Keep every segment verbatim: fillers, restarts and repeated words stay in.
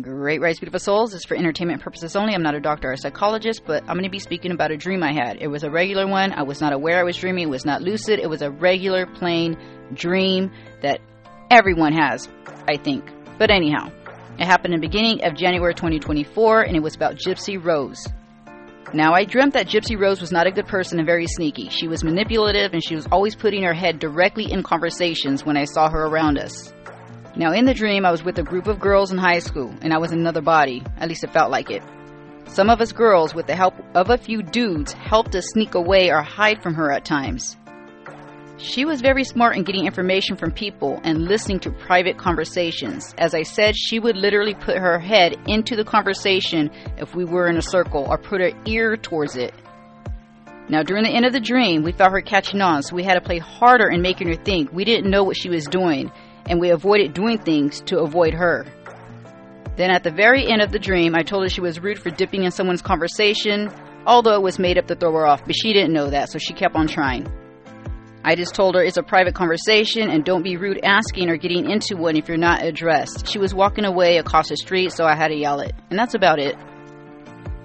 Great Rights, Beautiful Souls. This is for entertainment purposes only. I'm not a doctor or a psychologist, but I'm going to be speaking about a dream I had. It was a regular one. I was not aware I was dreaming. It was not lucid. It was a regular, plain dream that everyone has, I think. But anyhow, it happened in the beginning of January twenty twenty-four, and it was about Gypsy Rose. Now, I dreamt that Gypsy Rose was not a good person and very sneaky. She was manipulative, and she was always putting her head directly in conversations when I saw her around us. Now, in the dream, I was with a group of girls in high school, and I was in another body. At least it felt like it. Some of us girls, with the help of a few dudes, helped us sneak away or hide from her at times. She was very smart in getting information from people and listening to private conversations. As I said, she would literally put her head into the conversation if we were in a circle, or put her ear towards it. Now, during the end of the dream, we felt her catching on, so we had to play harder in making her think. We didn't know what she was doing, and we avoided doing things to avoid her. Then at the very end of the dream, I told her she was rude for dipping in someone's conversation, although it was made up to throw her off, but she didn't know that, so she kept on trying. I just told her it's a private conversation and don't be rude asking or getting into one if you're not addressed. She was walking away across the street, so I had to yell it. And that's about it.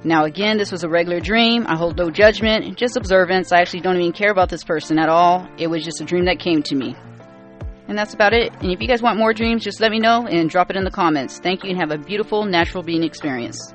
Now again, this was a regular dream. I hold no judgment, just observance. I actually don't even care about this person at all. It was just a dream that came to me. And that's about it. And if you guys want more dreams, just let me know and drop it in the comments. Thank you, and have a beautiful natural being experience.